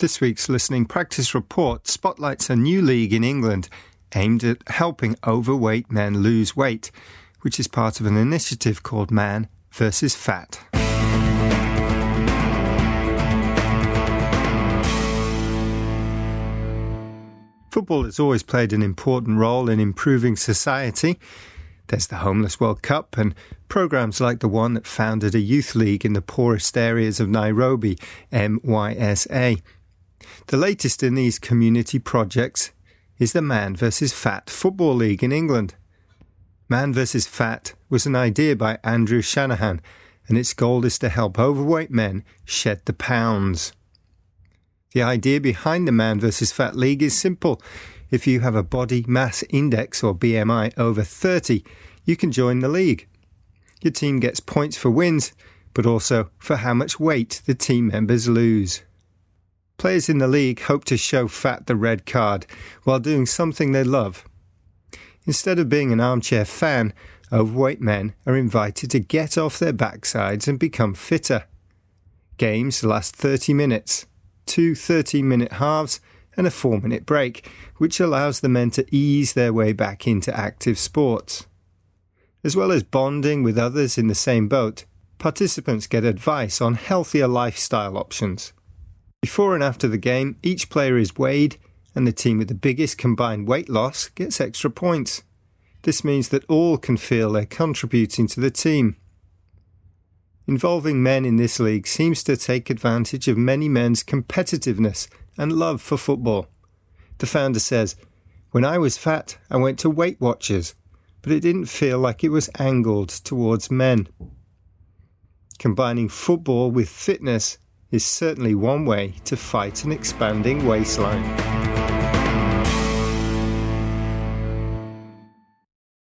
This week's listening practice report spotlights a new league in England aimed at helping overweight men lose weight, which is part of an initiative called Man vs Fat. Football has always played an important role in improving society. There's the Homeless World Cup and programmes like the one that founded a youth league in the poorest areas of Nairobi, MYSA. The latest in these community projects is the Man vs Fat Football League in England. Man vs Fat was an idea by Andrew Shanahan, and its goal is to help overweight men shed the pounds. The idea behind the Man vs Fat League is simple. If you have a body mass index or BMI over 30, you can join the league. Your team gets points for wins, but also for how much weight the team members lose. Players in the league hope to show Fat the red card while doing something they love. Instead of being an armchair fan, overweight men are invited to get off their backsides and become fitter. Games last 30 minutes, two 30-minute halves and a 4-minute break, which allows the men to ease their way back into active sports. As well as bonding with others in the same boat, participants get advice on healthier lifestyle options. Before and after the game, each player is weighed, and the team with the biggest combined weight loss gets extra points. This means that all can feel they're contributing to the team. Involving men in this league seems to take advantage of many men's competitiveness and love for football. The founder says, "When I was fat, I went to Weight Watchers, but it didn't feel like it was angled towards men." Combining football with fitness is certainly one way to fight an expanding waistline.